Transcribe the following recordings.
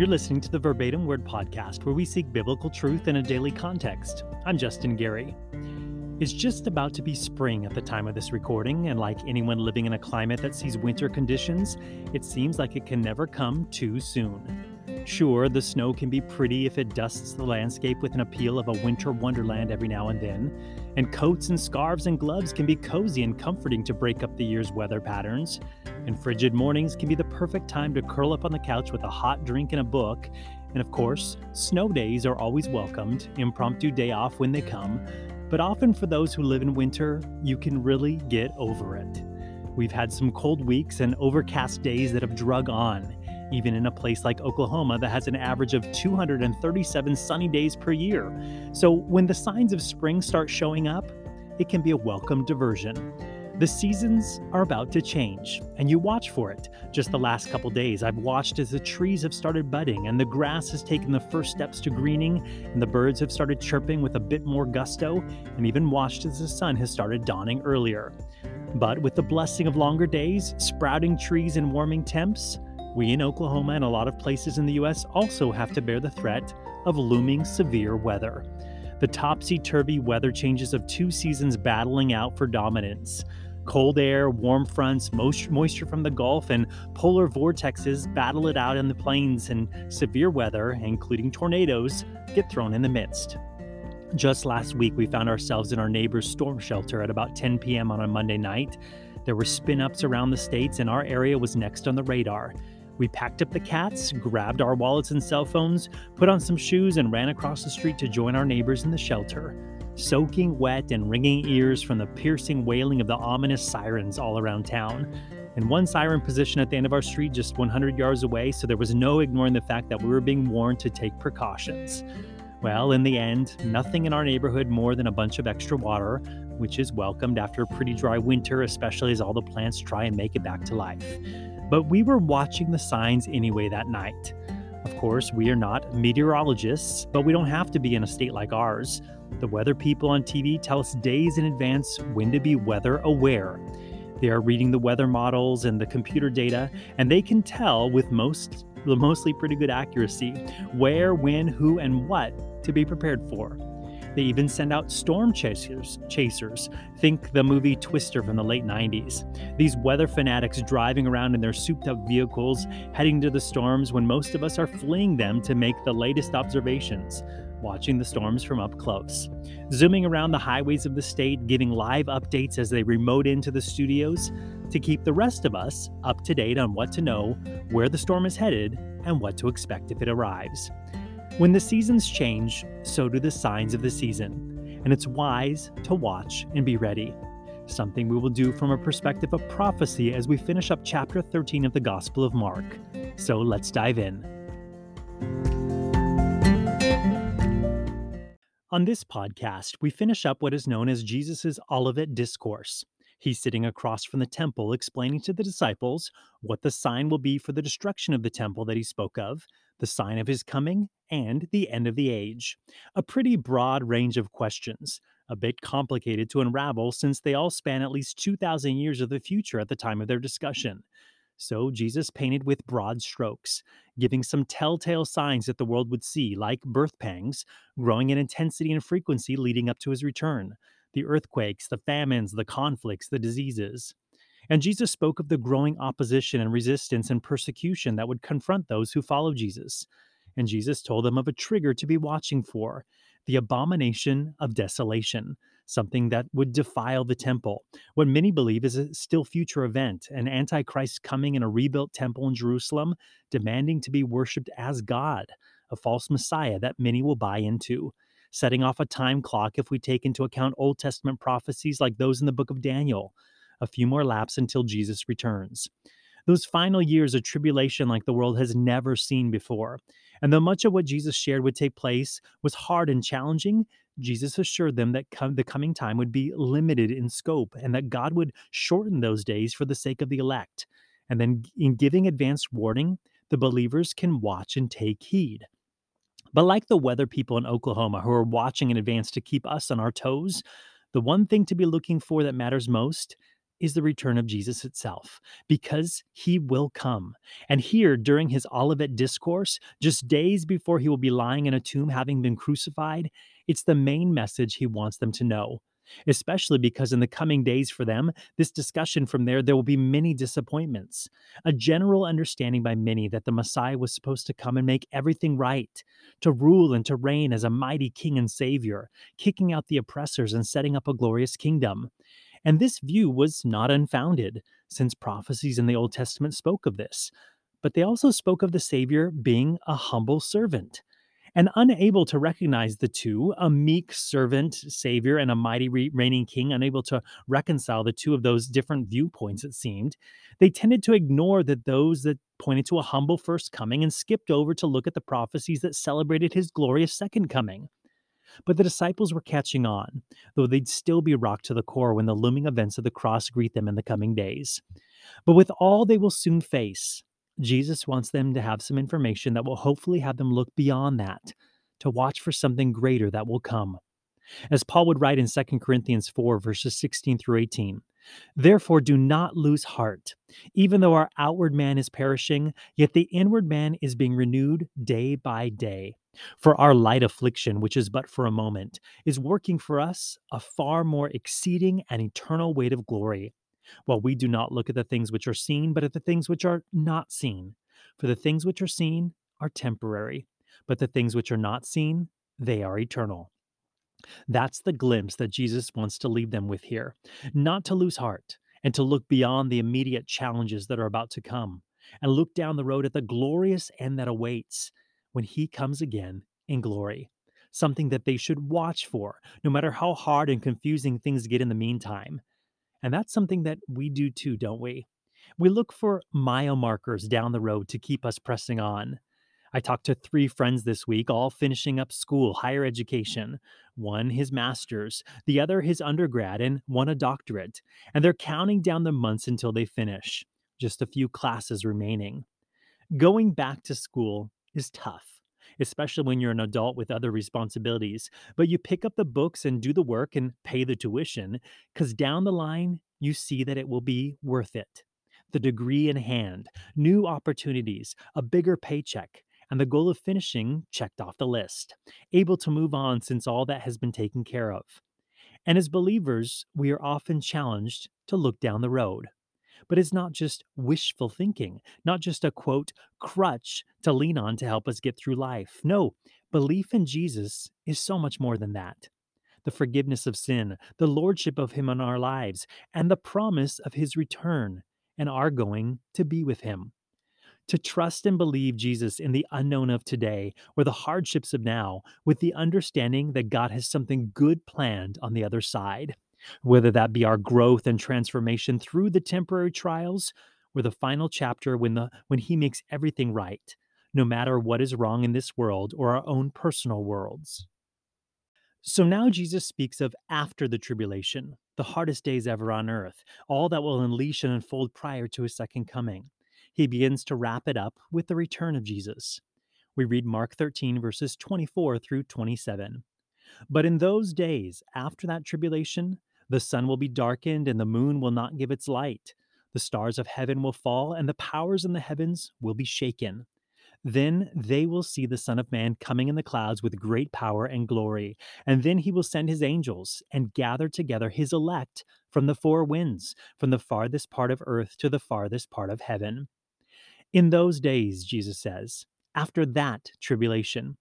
You're listening to the Verbatim Word Podcast, where we seek biblical truth in a daily context. I'm Justin Geary. It's just about to be spring at the time of this recording, and like anyone living in a climate that sees winter conditions, it seems like it can never come too soon. Sure, the snow can be pretty if it dusts the landscape with an appeal of a winter wonderland every now and then, and coats and scarves and gloves can be cozy and comforting to break up the year's weather patterns, and frigid mornings can be the perfect time to curl up on the couch with a hot drink and a book. And of course, snow days are always welcomed, impromptu day off when they come. But often for those who live in winter, you can really get over it. We've had some cold weeks and overcast days that have drug on, even in a place like Oklahoma that has an average of 237 sunny days per year. So when the signs of spring start showing up, it can be a welcome diversion. The seasons are about to change, and you watch for it. Just the last couple days, I've watched as the trees have started budding, and the grass has taken the first steps to greening, and the birds have started chirping with a bit more gusto, and even watched as the sun has started dawning earlier. But with the blessing of longer days, sprouting trees, and warming temps, we in Oklahoma and a lot of places in the U.S. also have to bear the threat of looming severe weather. The topsy-turvy weather changes of two seasons battling out for dominance. Cold air, warm fronts, moisture from the Gulf, and polar vortexes battle it out in the plains, and severe weather, including tornadoes, get thrown in the midst. Just last week, we found ourselves in our neighbor's storm shelter at about 10 p.m. on a Monday night. There were spin-ups around the states, and our area was next on the radar. We packed up the cats, grabbed our wallets and cell phones, put on some shoes, and ran across the street to join our neighbors in the shelter. Soaking wet and ringing ears from the piercing wailing of the ominous sirens all around town. And one siren positioned at the end of our street just 100 yards away, so there was no ignoring the fact that we were being warned to take precautions. Well, in the end, nothing in our neighborhood more than a bunch of extra water, which is welcomed after a pretty dry winter, especially as all the plants try and make it back to life. But we were watching the signs anyway that night. Of course, we are not meteorologists, but we don't have to be in a state like ours. The weather people on TV tell us days in advance when to be weather aware. They are reading the weather models and the computer data, and they can tell with mostly pretty good accuracy where, when, who, and what to be prepared for. They even send out storm chasers. Think the movie Twister from the late 90s. These weather fanatics driving around in their souped-up vehicles, heading to the storms when most of us are fleeing them to make the latest observations, watching the storms from up close, zooming around the highways of the state, giving live updates as they remote into the studios to keep the rest of us up to date on what to know, where the storm is headed, and what to expect if it arrives. When the seasons change, so do the signs of the season, and it's wise to watch and be ready. Something we will do from a perspective of prophecy as we finish up chapter 13 of the Gospel of Mark. So let's dive in. On this podcast, we finish up what is known as Jesus' Olivet Discourse. He's sitting across from the temple explaining to the disciples what the sign will be for the destruction of the temple that he spoke of, the sign of his coming, and the end of the age. A pretty broad range of questions, a bit complicated to unravel since they all span at least 2,000 years of the future at the time of their discussion. So Jesus painted with broad strokes, giving some telltale signs that the world would see, like birth pangs, growing in intensity and frequency leading up to his return, the earthquakes, the famines, the conflicts, the diseases. And Jesus spoke of the growing opposition and resistance and persecution that would confront those who follow Jesus. And Jesus told them of a trigger to be watching for, the abomination of desolation, something that would defile the temple, what many believe is a still future event, an antichrist coming in a rebuilt temple in Jerusalem, demanding to be worshipped as God, a false Messiah that many will buy into. Setting off a time clock if we take into account Old Testament prophecies like those in the book of Daniel. A few more laps until Jesus returns. Those final years of tribulation like the world has never seen before. And though much of what Jesus shared would take place was hard and challenging, Jesus assured them that the coming time would be limited in scope and that God would shorten those days for the sake of the elect. And then in giving advanced warning, the believers can watch and take heed. But like the weather people in Oklahoma who are watching in advance to keep us on our toes, the one thing to be looking for that matters most is the return of Jesus itself, because he will come. And here, during his Olivet Discourse, just days before he will be lying in a tomb having been crucified, it's the main message he wants them to know, especially because in the coming days for them, this discussion from there will be many disappointments, a general understanding by many that the Messiah was supposed to come and make everything right, to rule and to reign as a mighty king and savior, kicking out the oppressors and setting up a glorious kingdom. And this view was not unfounded, since prophecies in the Old Testament spoke of this, but they also spoke of the Savior being a humble servant. And unable to recognize the two, a meek servant Savior and a mighty reigning king, unable to reconcile the two of those different viewpoints, it seemed, they tended to ignore that those that pointed to a humble first coming and skipped over to look at the prophecies that celebrated his glorious second coming. But the disciples were catching on, though they'd still be rocked to the core when the looming events of the cross greet them in the coming days. But with all they will soon face, Jesus wants them to have some information that will hopefully have them look beyond that, to watch for something greater that will come. As Paul would write in 2 Corinthians 4, verses 16 through 18, "Therefore do not lose heart. Even though our outward man is perishing, yet the inward man is being renewed day by day. For our light affliction, which is but for a moment, is working for us a far more exceeding and eternal weight of glory. While we do not look at the things which are seen, but at the things which are not seen. For the things which are seen are temporary, but the things which are not seen, they are eternal." That's the glimpse that Jesus wants to leave them with here, not to lose heart and to look beyond the immediate challenges that are about to come and look down the road at the glorious end that awaits when he comes again in glory, something that they should watch for, no matter how hard and confusing things get in the meantime. And that's something that we do too, don't we? We look for mile markers down the road to keep us pressing on. I talked to 3 friends this week, all finishing up school, higher education. One his master's, the other his undergrad, and one a doctorate. And they're counting down the months until they finish. Just a few classes remaining. Going back to school is tough, especially when you're an adult with other responsibilities. But you pick up the books and do the work and pay the tuition, because down the line, you see that it will be worth it. The degree in hand, new opportunities, a bigger paycheck, and the goal of finishing checked off the list, able to move on since all that has been taken care of. And as believers, we are often challenged to look down the road. But it's not just wishful thinking, not just a, quote, crutch to lean on to help us get through life. No, belief in Jesus is so much more than that. The forgiveness of sin, the lordship of him in our lives, and the promise of his return and our going to be with him. To trust and believe Jesus in the unknown of today or the hardships of now, with the understanding that God has something good planned on the other side. Whether that be our growth and transformation through the temporary trials or the final chapter when he makes everything right, no matter what is wrong in this world or our own personal worlds. So now Jesus speaks of after the tribulation, the hardest days ever on earth, all that will unleash and unfold prior to his second coming. He begins to wrap it up with the return of Jesus. We read Mark 13, verses 24 through 27. "But in those days, after that tribulation, the sun will be darkened, and the moon will not give its light. The stars of heaven will fall, and the powers in the heavens will be shaken. Then they will see the Son of Man coming in the clouds with great power and glory. And then he will send his angels and gather together his elect from the 4 winds, from the farthest part of earth to the farthest part of heaven." In those days, Jesus says, after that tribulation.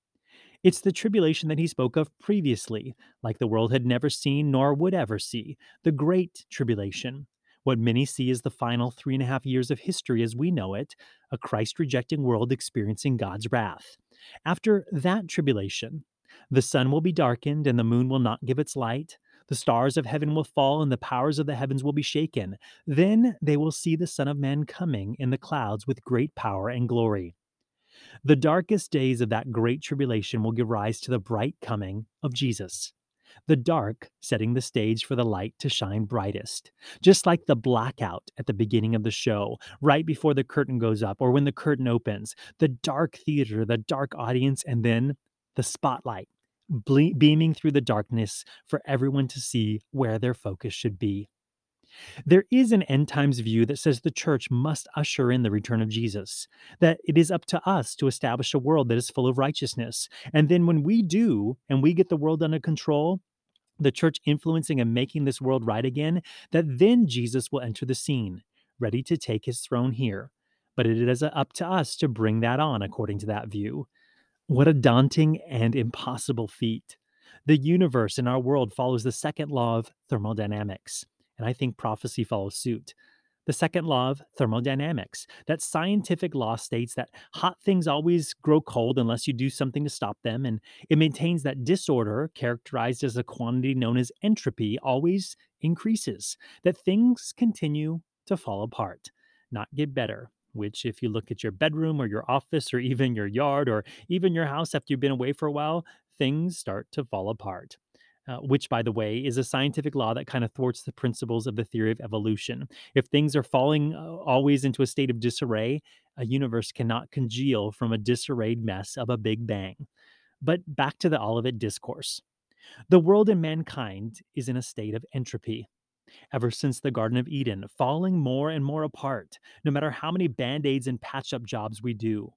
It's the tribulation that he spoke of previously, like the world had never seen nor would ever see, the Great Tribulation. What many see as the final 3.5 years of history as we know it, a Christ-rejecting world experiencing God's wrath. After that tribulation, the sun will be darkened and the moon will not give its light. The stars of heaven will fall and the powers of the heavens will be shaken. Then they will see the Son of Man coming in the clouds with great power and glory. The darkest days of that great tribulation will give rise to the bright coming of Jesus. The dark setting the stage for the light to shine brightest, just like the blackout at the beginning of the show, right before the curtain goes up or when the curtain opens, the dark theater, the dark audience, and then the spotlight, beaming through the darkness for everyone to see where their focus should be. There is an end times view that says the church must usher in the return of Jesus, that it is up to us to establish a world that is full of righteousness. And then when we do, and we get the world under control, the church influencing and making this world right again, that then Jesus will enter the scene, ready to take his throne here. But it is up to us to bring that on, according to that view. What a daunting and impossible feat. The universe in our world follows the second law of thermodynamics. And I think prophecy follows suit. The second law of thermodynamics, that scientific law, states that hot things always grow cold unless you do something to stop them, and it maintains that disorder, characterized as a quantity known as entropy, always increases, that things continue to fall apart, not get better, which if you look at your bedroom or your office or even your yard or even your house after you've been away for a while, things start to fall apart. Which, by the way, is a scientific law that kind of thwarts the principles of the theory of evolution. If things are falling always into a state of disarray, a universe cannot congeal from a disarrayed mess of a big bang. But back to the Olivet Discourse. The world and mankind is in a state of entropy. Ever since the Garden of Eden, falling more and more apart, no matter how many band-aids and patch-up jobs we do.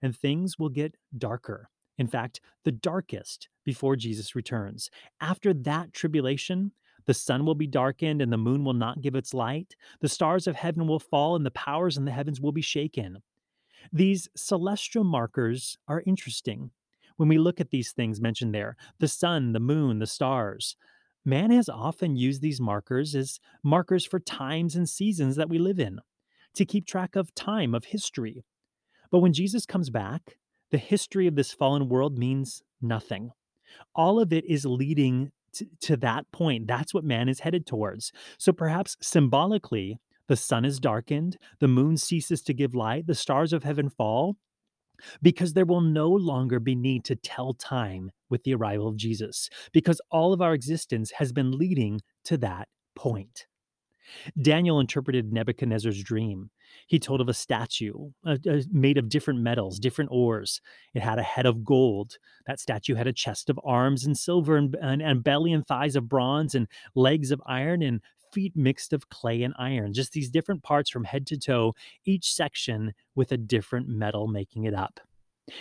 And things will get darker. In fact, the darkest before Jesus returns. After that tribulation, the sun will be darkened and the moon will not give its light. The stars of heaven will fall and the powers in the heavens will be shaken. These celestial markers are interesting. When we look at these things mentioned there, the sun, the moon, the stars, man has often used these markers as markers for times and seasons that we live in, to keep track of time, of history. But when Jesus comes back, the history of this fallen world means nothing. All of it is leading to that point. That's what man is headed towards. So perhaps symbolically, the sun is darkened, the moon ceases to give light, the stars of heaven fall, because there will no longer be need to tell time with the arrival of Jesus, because all of our existence has been leading to that point. Daniel interpreted Nebuchadnezzar's dream. He told of a statue made of different metals, different ores. It had a head of gold. That statue had a chest of arms and silver and belly and thighs of bronze and legs of iron and feet mixed of clay and iron. Just these different parts from head to toe, each section with a different metal making it up.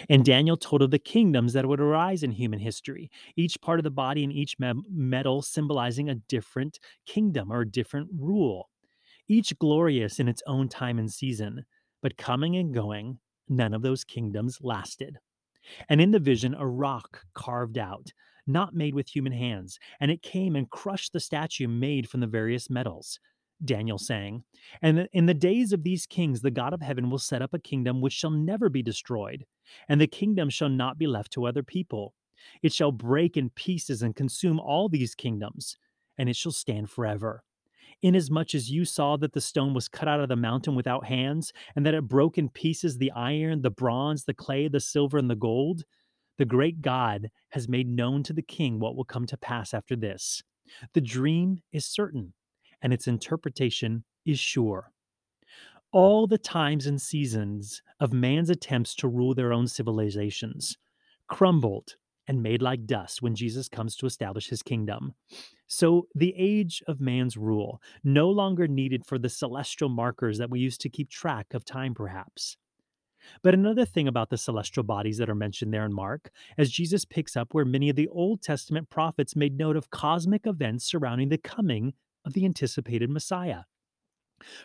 And Daniel told of the kingdoms that would arise in human history, each part of the body and each metal symbolizing a different kingdom or a different rule, each glorious in its own time and season, but coming and going, none of those kingdoms lasted. And in the vision, a rock carved out, not made with human hands, and it came and crushed the statue made from the various metals. Daniel sang, "And in the days of these kings, the God of heaven will set up a kingdom which shall never be destroyed, and the kingdom shall not be left to other people. It shall break in pieces and consume all these kingdoms, and it shall stand forever. Inasmuch as you saw that the stone was cut out of the mountain without hands, and that it broke in pieces the iron, the bronze, the clay, the silver, and the gold, the great God has made known to the king what will come to pass after this. The dream is certain, and its interpretation is sure." All the times and seasons of man's attempts to rule their own civilizations crumbled and made like dust when Jesus comes to establish his kingdom. So the age of man's rule no longer needed for the celestial markers that we use to keep track of time, perhaps. But another thing about the celestial bodies that are mentioned there in Mark, as Jesus picks up where many of the Old Testament prophets made note of cosmic events surrounding the coming of the anticipated Messiah.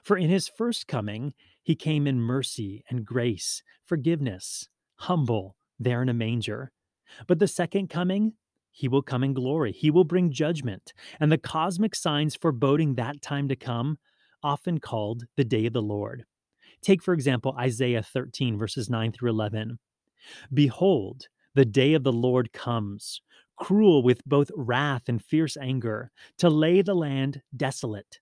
For in his first coming, he came in mercy and grace, forgiveness, humble, there in a manger. But the second coming, he will come in glory. He will bring judgment. And the cosmic signs foreboding that time to come, often called the day of the Lord. Take, for example, Isaiah 13, verses 9 through 11. "Behold, the day of the Lord comes, cruel with both wrath and fierce anger, to lay the land desolate.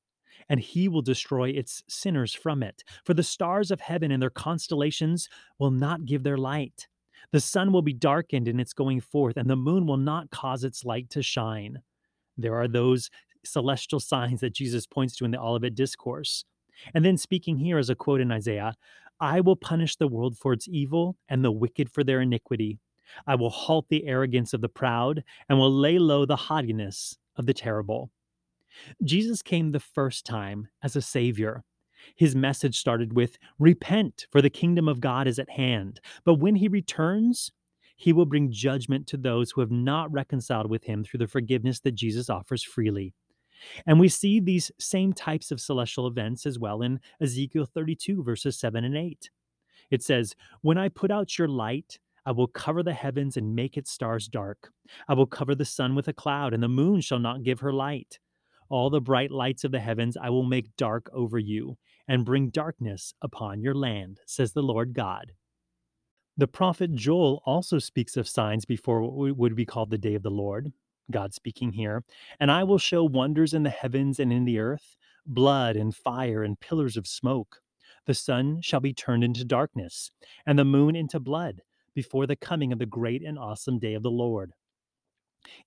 And he will destroy its sinners from it. For the stars of heaven and their constellations will not give their light. The sun will be darkened in its going forth, and the moon will not cause its light to shine." There are those celestial signs that Jesus points to in the Olivet Discourse. And then speaking here as a quote in Isaiah, "I will punish the world for its evil and the wicked for their iniquity. I will halt the arrogance of the proud and will lay low the haughtiness of the terrible." Jesus came the first time as a savior. His message started with, "Repent, for the kingdom of God is at hand." But when he returns, he will bring judgment to those who have not reconciled with him through the forgiveness that Jesus offers freely. And we see these same types of celestial events as well in Ezekiel 32, verses 7 and 8. It says, "When I put out your light, I will cover the heavens and make its stars dark. I will cover the sun with a cloud, and the moon shall not give her light. All the bright lights of the heavens I will make dark over you, and bring darkness upon your land, says the Lord God." The prophet Joel also speaks of signs before what would be called the day of the Lord. God speaking here, "And I will show wonders in the heavens and in the earth, blood and fire and pillars of smoke. The sun shall be turned into darkness, and the moon into blood, before the coming of the great and awesome day of the Lord."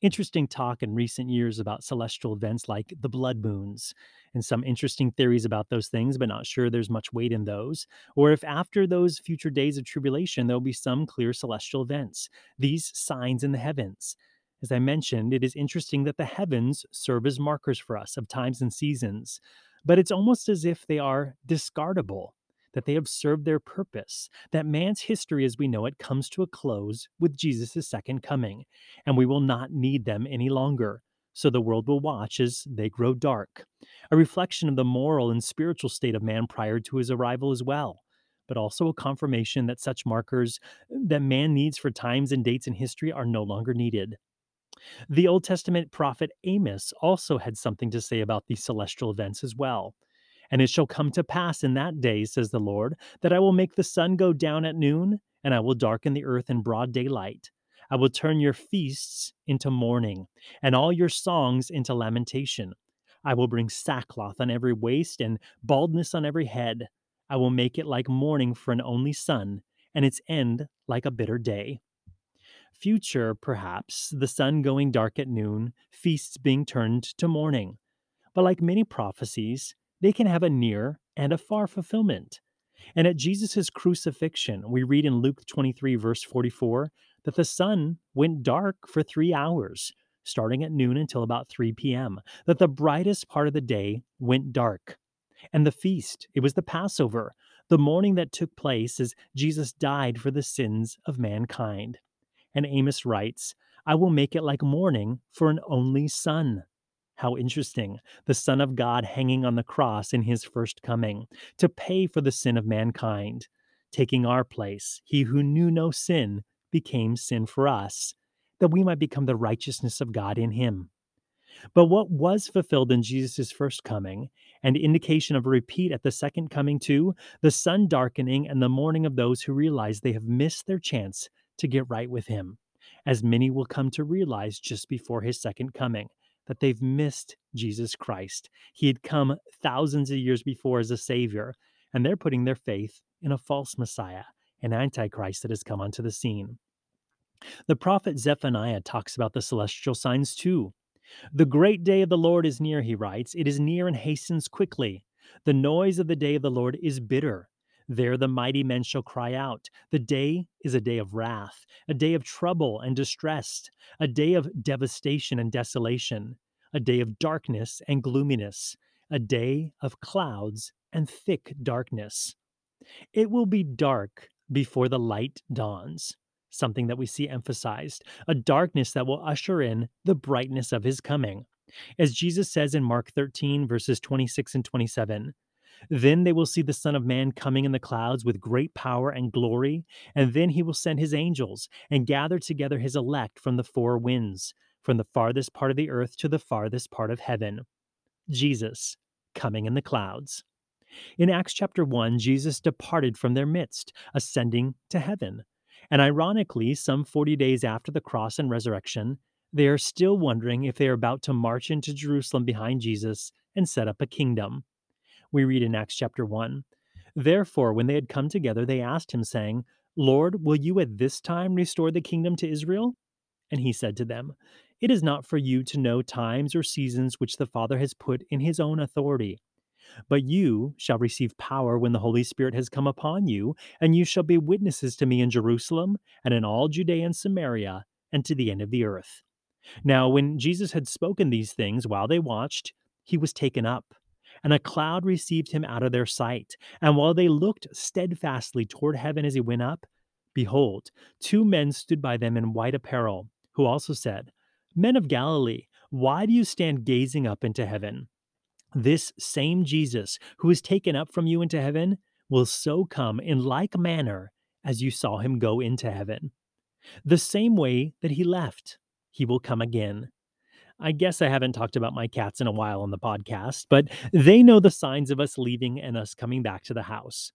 Interesting talk in recent years about celestial events like the blood moons, and some interesting theories about those things, but not sure there's much weight in those, or if after those future days of tribulation, there'll be some clear celestial events, these signs in the heavens. As I mentioned, it is interesting that the heavens serve as markers for us of times and seasons, but it's almost as if they are discardable, that they have served their purpose, that man's history as we know it comes to a close with Jesus' second coming, and we will not need them any longer, so the world will watch as they grow dark. A reflection of the moral and spiritual state of man prior to his arrival as well, but also a confirmation that such markers that man needs for times and dates in history are no longer needed. The Old Testament prophet Amos also had something to say about these celestial events as well. "And it shall come to pass in that day, says the Lord, that I will make the sun go down at noon, and I will darken the earth in broad daylight. I will turn your feasts into mourning, and all your songs into lamentation. I will bring sackcloth on every waist and baldness on every head. I will make it like mourning for an only son, and its end like a bitter day." Future, perhaps, the sun going dark at noon, feasts being turned to mourning. But like many prophecies, they can have a near and a far fulfillment. And at Jesus' crucifixion, we read in Luke 23, verse 44, that the sun went dark for 3 hours, starting at noon until about 3 p.m., that the brightest part of the day went dark. And the feast, it was the Passover, the morning that took place as Jesus died for the sins of mankind. And Amos writes, "I will make it like mourning for an only son." How interesting, the Son of God hanging on the cross in his first coming to pay for the sin of mankind, taking our place. He who knew no sin became sin for us, that we might become the righteousness of God in him. But what was fulfilled in Jesus' first coming, and indication of a repeat at the second coming too, the sun darkening and the mourning of those who realize they have missed their chance to get right with him, as many will come to realize just before his second coming that they've missed Jesus Christ. He had come thousands of years before as a savior, and they're putting their faith in a false Messiah, an antichrist that has come onto the scene. The prophet Zephaniah talks about the celestial signs too. "The great day of the Lord is near," he writes. "It is near and hastens quickly. The noise of the day of the Lord is bitter. There the mighty men shall cry out. The day is a day of wrath, a day of trouble and distress, a day of devastation and desolation, a day of darkness and gloominess, a day of clouds and thick darkness. It will be dark before the light dawns," something that we see emphasized, a darkness that will usher in the brightness of his coming. As Jesus says in Mark 13, verses 26 and 27, "Then they will see the Son of Man coming in the clouds with great power and glory, and then he will send his angels and gather together his elect from the four winds, from the farthest part of the earth to the farthest part of heaven." Jesus coming in the clouds. In Acts chapter 1, Jesus departed from their midst, ascending to heaven. And ironically, some 40 days after the cross and resurrection, they are still wondering if they are about to march into Jerusalem behind Jesus and set up a kingdom. We read in Acts chapter 1, "Therefore, when they had come together, they asked him, saying, 'Lord, will you at this time restore the kingdom to Israel?' And he said to them, 'It is not for you to know times or seasons which the Father has put in his own authority. But you shall receive power when the Holy Spirit has come upon you, and you shall be witnesses to me in Jerusalem and in all Judea and Samaria and to the end of the earth.' Now, when Jesus had spoken these things while they watched, he was taken up, and a cloud received him out of their sight. And while they looked steadfastly toward heaven as he went up, behold, two men stood by them in white apparel, who also said, "Men of Galilee, why do you stand gazing up into heaven? This same Jesus, who is taken up from you into heaven, will so come in like manner as you saw him go into heaven. The same way that he left, he will come again." I guess I haven't talked about my cats in a while on the podcast, but they know the signs of us leaving and us coming back to the house.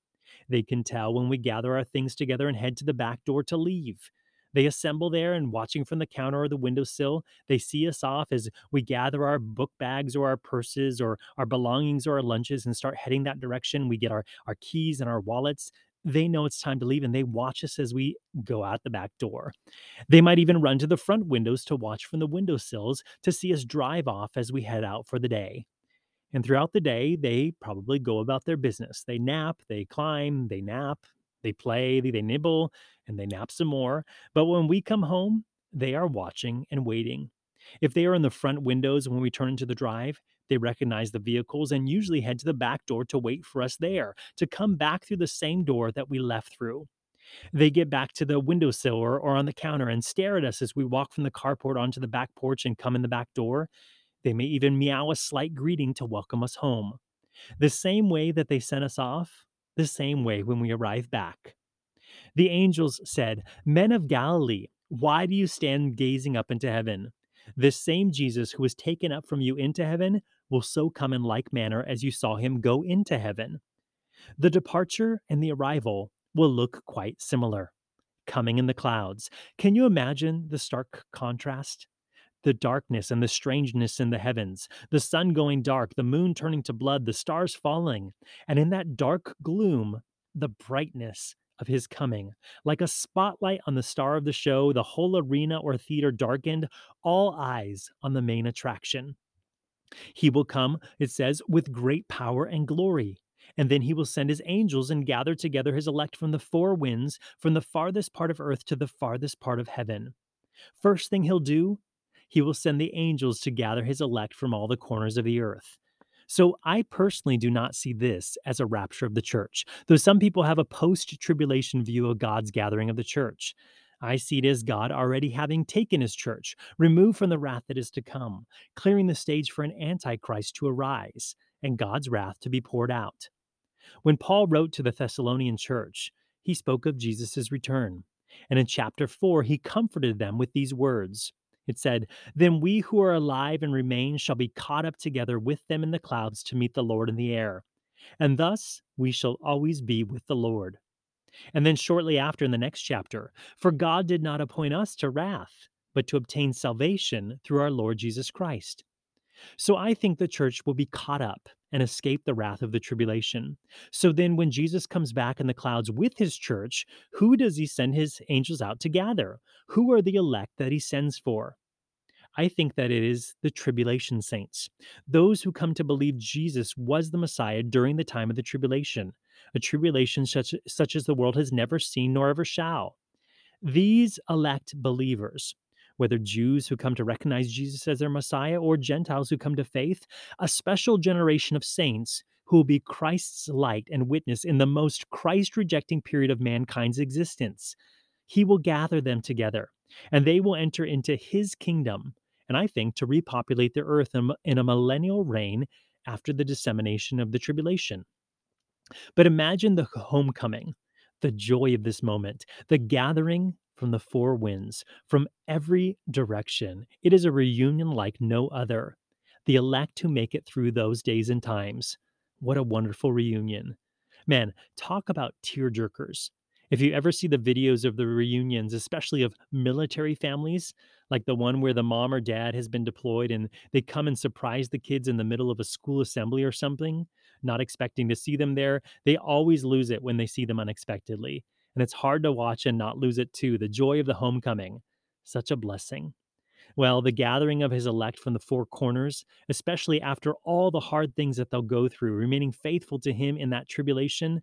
They can tell when we gather our things together and head to the back door to leave. They assemble there, and watching from the counter or the windowsill, they see us off as we gather our book bags or our purses or our belongings or our lunches and start heading that direction. We get our keys and our wallets. They know it's time to leave, and they watch us as we go out the back door. They might even run to the front windows to watch from the windowsills to see us drive off as we head out for the day. And throughout the day, they probably go about their business. They nap, they climb, they nap, they play, they nibble, and they nap some more. But when we come home, they are watching and waiting. If they are in the front windows when we turn into the drive, they recognize the vehicles and usually head to the back door to wait for us there, to come back through the same door that we left through. They get back to the windowsill or on the counter and stare at us as we walk from the carport onto the back porch and come in the back door. They may even meow a slight greeting to welcome us home. The same way that they sent us off, the same way when we arrive back. The angels said, "Men of Galilee, why do you stand gazing up into heaven? This same Jesus who was taken up from you into heaven will so come in like manner as you saw him go into heaven." The departure and the arrival will look quite similar. Coming in the clouds. Can you imagine the stark contrast? The darkness and the strangeness in the heavens, the sun going dark, the moon turning to blood, the stars falling, and in that dark gloom, the brightness of his coming. Like a spotlight on the star of the show, the whole arena or theater darkened, all eyes on the main attraction. He will come, it says, with great power and glory. And then he will send his angels and gather together his elect from the four winds, from the farthest part of earth to the farthest part of heaven. First thing he'll do, he will send the angels to gather his elect from all the corners of the earth. So I personally do not see this as a rapture of the church, though some people have a post-tribulation view of God's gathering of the church. I see it as God already having taken his church, removed from the wrath that is to come, clearing the stage for an antichrist to arise and God's wrath to be poured out. When Paul wrote to the Thessalonian church, he spoke of Jesus' return. And in chapter 4, he comforted them with these words. It said, "Then we who are alive and remain shall be caught up together with them in the clouds to meet the Lord in the air. And thus we shall always be with the Lord." And then shortly after in the next chapter, "For God did not appoint us to wrath, but to obtain salvation through our Lord Jesus Christ." So I think the church will be caught up and escape the wrath of the tribulation. So then when Jesus comes back in the clouds with his church, who does he send his angels out to gather? Who are the elect that he sends for? I think that it is the tribulation saints, those who come to believe Jesus was the Messiah during the time of the tribulation, a tribulation such as the world has never seen nor ever shall. These elect believers, whether Jews who come to recognize Jesus as their Messiah or Gentiles who come to faith, a special generation of saints who will be Christ's light and witness in the most Christ-rejecting period of mankind's existence. He will gather them together, and they will enter into his kingdom, and I think to repopulate the earth in a millennial reign after the dissemination of the tribulation. But imagine the homecoming, the joy of this moment, the gathering from the four winds, from every direction. It is a reunion like no other. The elect who make it through those days and times. What a wonderful reunion. Man, talk about tearjerkers. If you ever see the videos of the reunions, especially of military families, like the one where the mom or dad has been deployed and they come and surprise the kids in the middle of a school assembly or something, not expecting to see them there, they always lose it when they see them unexpectedly. And it's hard to watch and not lose it too. The joy of the homecoming. Such a blessing. Well, the gathering of his elect from the four corners, especially after all the hard things that they'll go through, remaining faithful to him in that tribulation,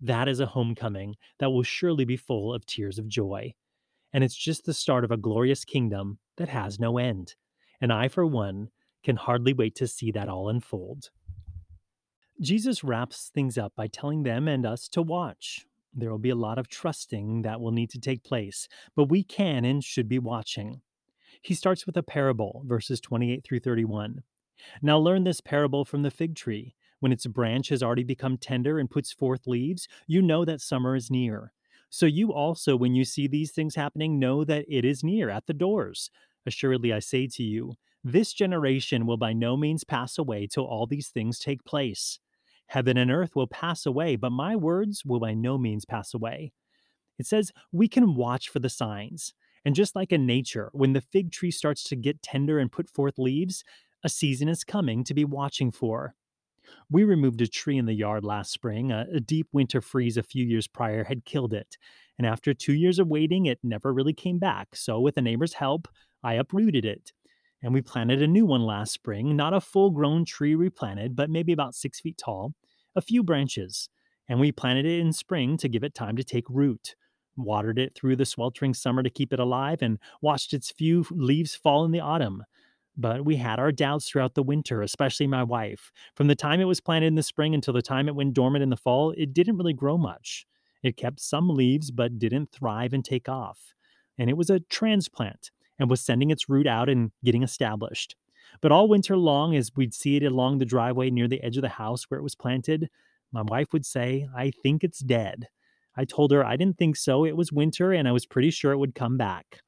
that is a homecoming that will surely be full of tears of joy. And it's just the start of a glorious kingdom that has no end. And I, for one, Can hardly wait to see that all unfold. Jesus wraps things up by telling them and us to watch. There will be a lot of trusting that will need to take place, but we can and should be watching. He starts with a parable, verses 28 through 31. Now learn this parable from the fig tree. When its branch has already become tender and puts forth leaves, you know that summer is near. So you also, when you see these things happening, know that it is near, at the doors. Assuredly, I say to you, this generation will by no means pass away till all these things take place. Heaven and earth will pass away, but my words will by no means pass away. It says we can watch for the signs. And just like in nature, when the fig tree starts to get tender and put forth leaves, a season is coming to be watching for. We removed a tree in the yard last spring. A deep winter freeze a few years prior had killed it. And after 2 years of waiting, it never really came back. So with a neighbor's help, I uprooted it. And we planted a new one last spring, not a full-grown tree replanted, but maybe about 6 feet tall, a few branches. And we planted it in spring to give it time to take root, watered it through the sweltering summer to keep it alive, and watched its few leaves fall in the autumn. But we had our doubts throughout the winter, especially my wife. From the time it was planted in the spring until the time it went dormant in the fall, it didn't really grow much. It kept some leaves, but didn't thrive and take off. And it was a transplant, and was sending its root out and getting established. But all winter long, as we'd see it along the driveway near the edge of the house where it was planted, my wife would say, "I think it's dead." I told her I didn't think so. It was winter, and I was pretty sure it would come back.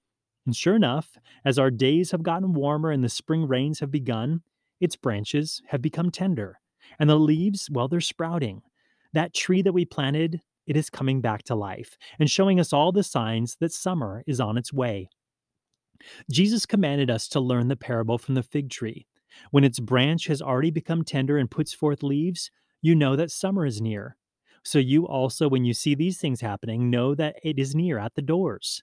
And sure enough, as our days have gotten warmer and the spring rains have begun, its branches have become tender. And the leaves, well, they're sprouting. That tree that we planted, it is coming back to life and showing us all the signs that summer is on its way. Jesus commanded us to learn the parable from the fig tree. When its branch has already become tender and puts forth leaves, you know that summer is near. So you also, when you see these things happening, know that it is near, at the doors.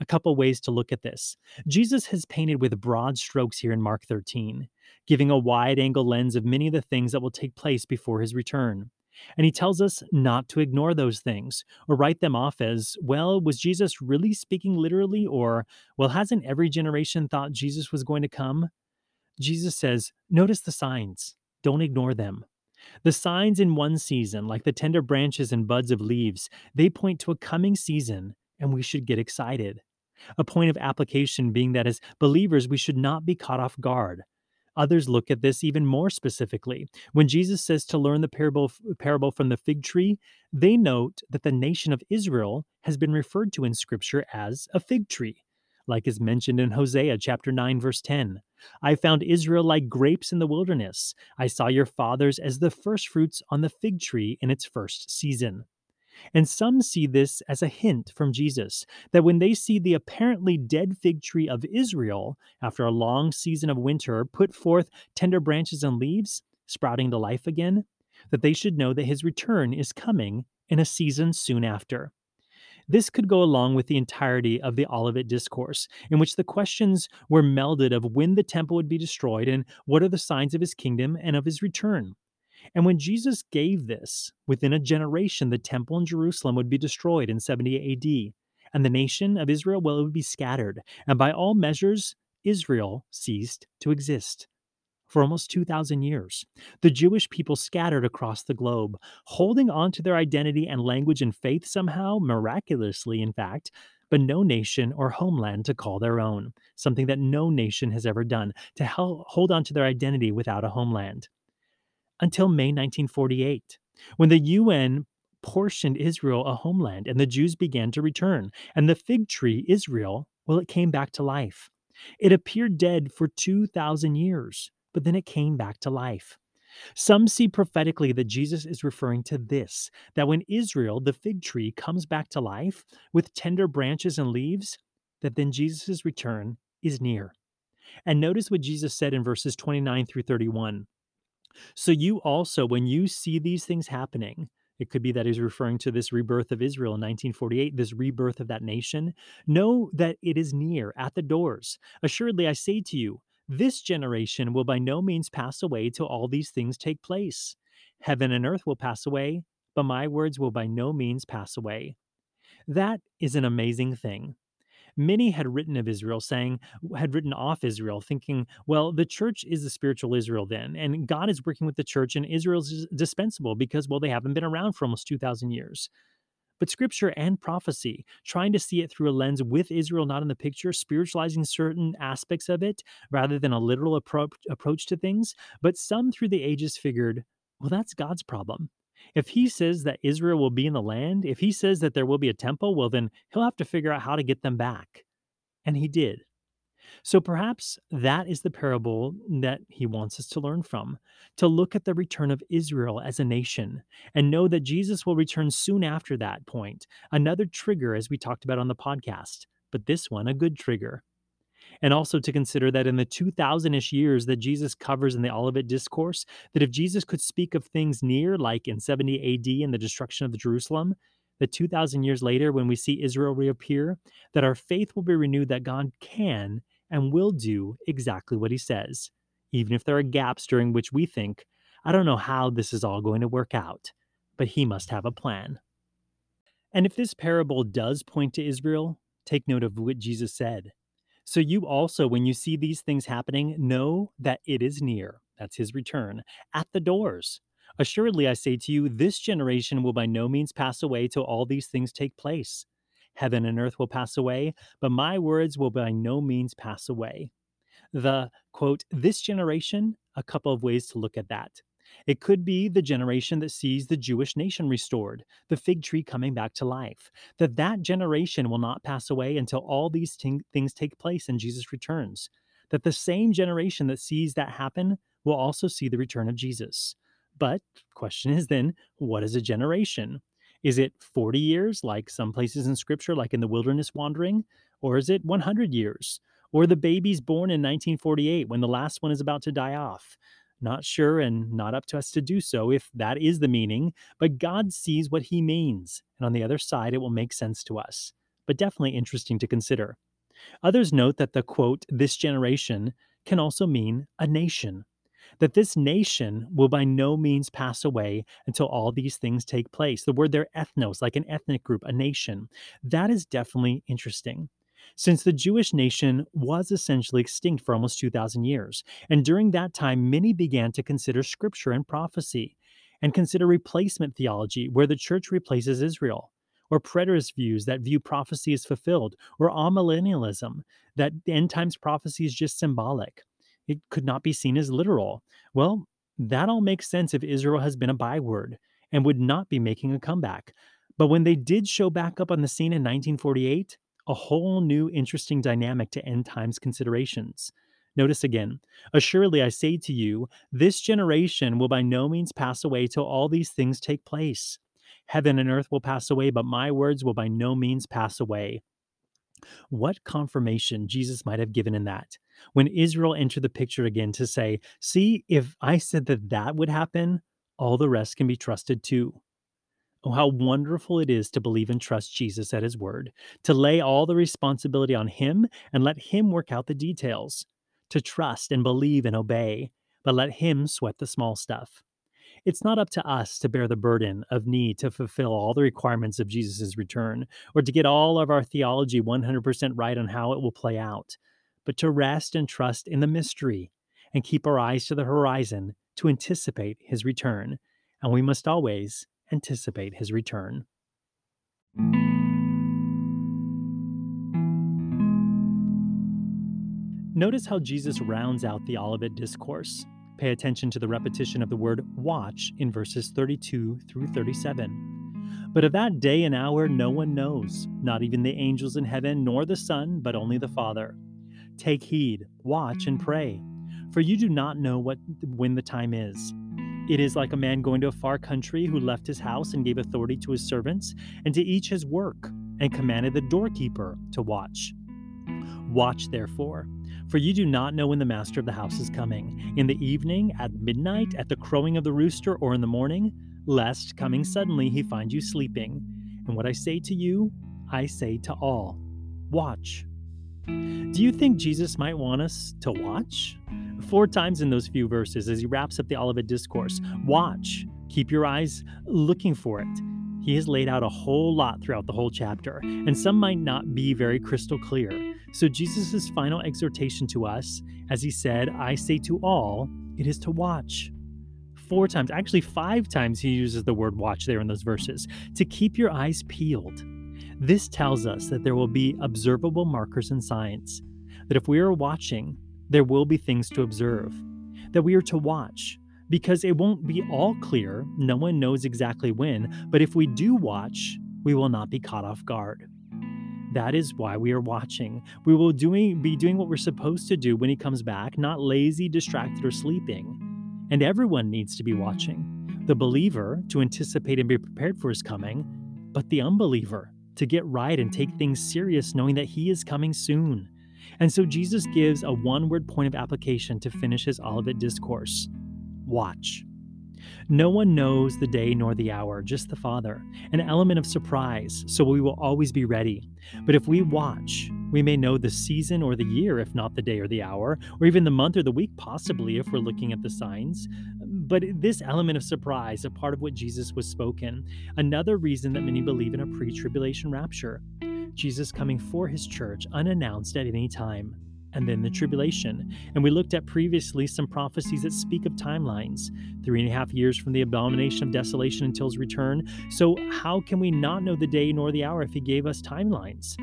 A couple ways to look at this. Jesus has painted with broad strokes here in Mark 13, giving a wide-angle lens of many of the things that will take place before his return. And he tells us not to ignore those things or write them off as, well, was Jesus really speaking literally? Or, well, hasn't every generation thought Jesus was going to come? Jesus says, notice the signs. Don't ignore them. The signs in one season, like the tender branches and buds of leaves, they point to a coming season, and we should get excited. A point of application being that as believers, we should not be caught off guard. Others look at this even more specifically. When Jesus says to learn the parable from the fig tree, they note that the nation of Israel has been referred to in Scripture as a fig tree, like is mentioned in Hosea chapter 9, verse 10. I found Israel like grapes in the wilderness. I saw your fathers as the firstfruits on the fig tree in its first season. And some see this as a hint from Jesus, that when they see the apparently dead fig tree of Israel, after a long season of winter, put forth tender branches and leaves, sprouting to life again, that they should know that his return is coming in a season soon after. This could go along with the entirety of the Olivet Discourse, in which the questions were melded of when the temple would be destroyed and what are the signs of his kingdom and of his return. And when Jesus gave this, within a generation, the temple in Jerusalem would be destroyed in 70 AD, and the nation of Israel, well, it would be scattered. And by all measures, Israel ceased to exist. For almost 2,000 years, the Jewish people scattered across the globe, holding on to their identity and language and faith somehow, miraculously in fact, but no nation or homeland to call their own, something that no nation has ever done, to hold on to their identity without a homeland. Until May 1948, when the UN portioned Israel a homeland and the Jews began to return. And the fig tree, Israel, well, it came back to life. It appeared dead for 2,000 years, but then it came back to life. Some see prophetically that Jesus is referring to this, that when Israel, the fig tree, comes back to life with tender branches and leaves, that then Jesus' return is near. And notice what Jesus said in verses 29 through 31. So you also, when you see these things happening, it could be that he's referring to this rebirth of Israel in 1948, this rebirth of that nation, know that it is near, at the doors. Assuredly, I say to you, this generation will by no means pass away till all these things take place. Heaven and earth will pass away, but my words will by no means pass away. That is an amazing thing. Many had written of Israel, had written off Israel, thinking, well, the church is the spiritual Israel then, and God is working with the church, and Israel's dispensable because, well, they haven't been around for almost 2,000 years. But scripture and prophecy, trying to see it through a lens with Israel not in the picture, spiritualizing certain aspects of it rather than a literal approach to things. But some through the ages figured, well, that's God's problem. If he says that Israel will be in the land, if he says that there will be a temple, well, then he'll have to figure out how to get them back. And he did. So perhaps that is the parable that he wants us to learn from, to look at the return of Israel as a nation and know that Jesus will return soon after that point, another trigger as we talked about on the podcast, but this one a good trigger. And also to consider that in the 2,000-ish years that Jesus covers in the Olivet Discourse, that if Jesus could speak of things near, like in 70 AD and the destruction of Jerusalem, that 2,000 years later when we see Israel reappear, that our faith will be renewed that God can and will do exactly what he says, even if there are gaps during which we think, I don't know how this is all going to work out, but he must have a plan. And if this parable does point to Israel, take note of what Jesus said. So you also, when you see these things happening, know that it is near, that's his return, at the doors. Assuredly, I say to you, this generation will by no means pass away till all these things take place. Heaven and earth will pass away, but my words will by no means pass away. The, quote, this generation, a couple of ways to look at that. It could be the generation that sees the Jewish nation restored, the fig tree coming back to life, that generation will not pass away until all these things take place and Jesus returns, that the same generation that sees that happen will also see the return of Jesus. But question is then, what is a generation? Is it 40 years, like some places in Scripture, like in the wilderness wandering? Or is it 100 years? Or the babies born in 1948 when the last one is about to die off? Not sure and not up to us to do so if that is the meaning, but God sees what he means, and on the other side it will make sense to us, but definitely interesting to consider. Others note that the, quote, this generation can also mean a nation, that this nation will by no means pass away until all these things take place. The word there, ethnos, like an ethnic group, a nation. That is definitely interesting, since the Jewish nation was essentially extinct for almost 2,000 years. And during that time, many began to consider scripture and prophecy and consider replacement theology, where the church replaces Israel, or preterist views that view prophecy as fulfilled, or amillennialism, that end times prophecy is just symbolic. It could not be seen as literal. Well, that all makes sense if Israel has been a byword and would not be making a comeback. But when they did show back up on the scene in 1948, a whole new interesting dynamic to end times considerations. Notice again, assuredly I say to you, this generation will by no means pass away till all these things take place. Heaven and earth will pass away, but my words will by no means pass away. What confirmation Jesus might have given in that, when Israel entered the picture again to say, see, if I said that would happen, all the rest can be trusted too. Oh, how wonderful it is to believe and trust Jesus at his word, to lay all the responsibility on him and let him work out the details, to trust and believe and obey, but let him sweat the small stuff. It's not up to us to bear the burden of need to fulfill all the requirements of Jesus' return or to get all of our theology 100% right on how it will play out, but to rest and trust in the mystery and keep our eyes to the horizon to anticipate his return. And we must always anticipate his return. Notice how Jesus rounds out the Olivet Discourse. Pay attention to the repetition of the word watch in verses 32 through 37. But of that day and hour no one knows, not even the angels in heaven, nor the Son, but only the Father. Take heed, watch, and pray, for you do not know when the time is. It is like a man going to a far country who left his house and gave authority to his servants and to each his work, and commanded the doorkeeper to watch. Watch, therefore, for you do not know when the master of the house is coming, in the evening, at midnight, at the crowing of the rooster, or in the morning, lest, coming suddenly, he find you sleeping. And what I say to you, I say to all, watch. Do you think Jesus might want us to watch? 4 times in those few verses as he wraps up the Olivet Discourse. Watch. Keep your eyes looking for it. He has laid out a whole lot throughout the whole chapter, and some might not be very crystal clear. So Jesus' final exhortation to us, as he said, I say to all, it is to watch. 4 times, actually 5 times he uses the word watch there in those verses, to keep your eyes peeled. This tells us that there will be observable markers and signs, that if we are watching, there will be things to observe, that we are to watch, because it won't be all clear, no one knows exactly when, but if we do watch, we will not be caught off guard. That is why we are watching. We will be doing what we're supposed to do when he comes back, not lazy, distracted, or sleeping. And everyone needs to be watching. The believer, to anticipate and be prepared for his coming, but the unbeliever, to get right and take things serious, knowing that he is coming soon. And so Jesus gives a one-word point of application to finish his Olivet Discourse. Watch. No one knows the day nor the hour, just the Father. An element of surprise, so we will always be ready. But if we watch, we may know the season or the year, if not the day or the hour, or even the month or the week, possibly, if we're looking at the signs. But this element of surprise, a part of what Jesus was spoken, another reason that many believe in a pre-tribulation rapture. Jesus coming for his church unannounced at any time. And then the tribulation. And we looked at previously some prophecies that speak of timelines, 3.5 years from the abomination of desolation until his return. So how can we not know the day nor the hour if he gave us timelines?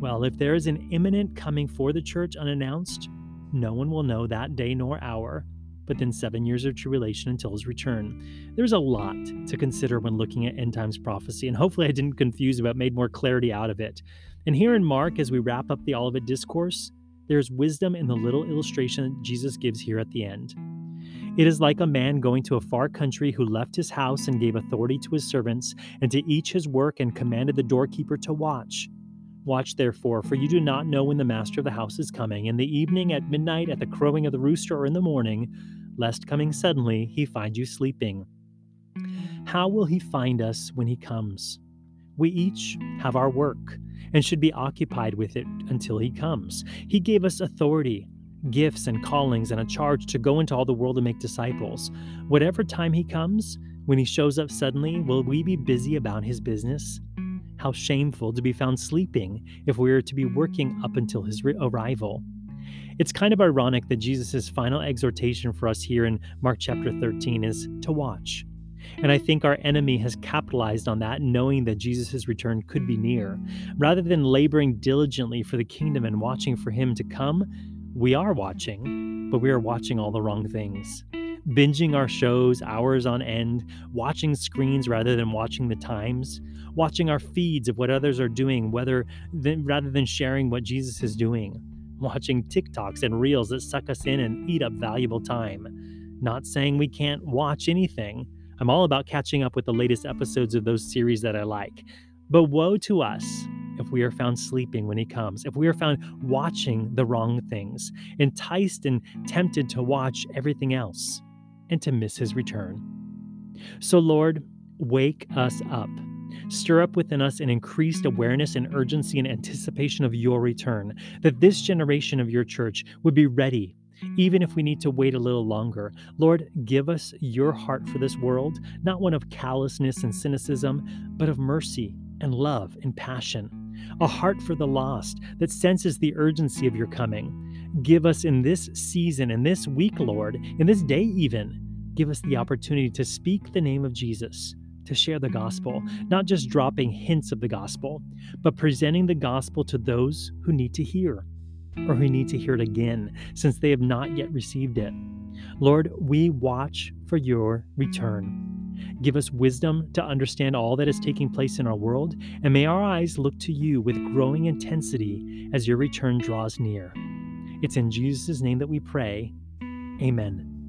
Well, if there is an imminent coming for the church unannounced, no one will know that day nor hour, but then 7 years of tribulation until his return. There's a lot to consider when looking at end times prophecy, and hopefully I didn't confuse you, but made more clarity out of it. And here in Mark, as we wrap up the Olivet Discourse, there's wisdom in the little illustration that Jesus gives here at the end. It is like a man going to a far country who left his house and gave authority to his servants and to each his work and commanded the doorkeeper to watch. Watch therefore, for you do not know when the master of the house is coming, in the evening, at midnight, at the crowing of the rooster, or in the morning, lest coming suddenly he find you sleeping. How will he find us when he comes? We each have our work and should be occupied with it until he comes. He gave us authority, gifts, and callings, and a charge to go into all the world and make disciples. Whatever time he comes, when he shows up suddenly, will we be busy about his business? How shameful to be found sleeping if we are to be working up until his arrival. It's kind of ironic that Jesus' final exhortation for us here in Mark chapter 13 is to watch. And I think our enemy has capitalized on that, knowing that Jesus' return could be near. Rather than laboring diligently for the kingdom and watching for him to come, we are watching, but we are watching all the wrong things. Binging our shows hours on end, watching screens rather than watching the times, watching our feeds of what others are doing rather than sharing what Jesus is doing, watching TikToks and reels that suck us in and eat up valuable time. Not saying we can't watch anything. I'm all about catching up with the latest episodes of those series that I like. But woe to us if we are found sleeping when he comes, if we are found watching the wrong things, enticed and tempted to watch everything else, and to miss his return. So Lord, wake us up. Stir up within us an increased awareness and urgency and anticipation of your return, that this generation of your church would be ready, even if we need to wait a little longer. Lord, give us your heart for this world, not one of callousness and cynicism, but of mercy and love and passion, a heart for the lost that senses the urgency of your coming. Give us in this season, in this week, Lord, in this day even, give us the opportunity to speak the name of Jesus, to share the gospel, not just dropping hints of the gospel, but presenting the gospel to those who need to hear, or who need to hear it again, since they have not yet received it. Lord, we watch for your return. Give us wisdom to understand all that is taking place in our world, and may our eyes look to you with growing intensity as your return draws near. It's in Jesus' name that we pray. Amen.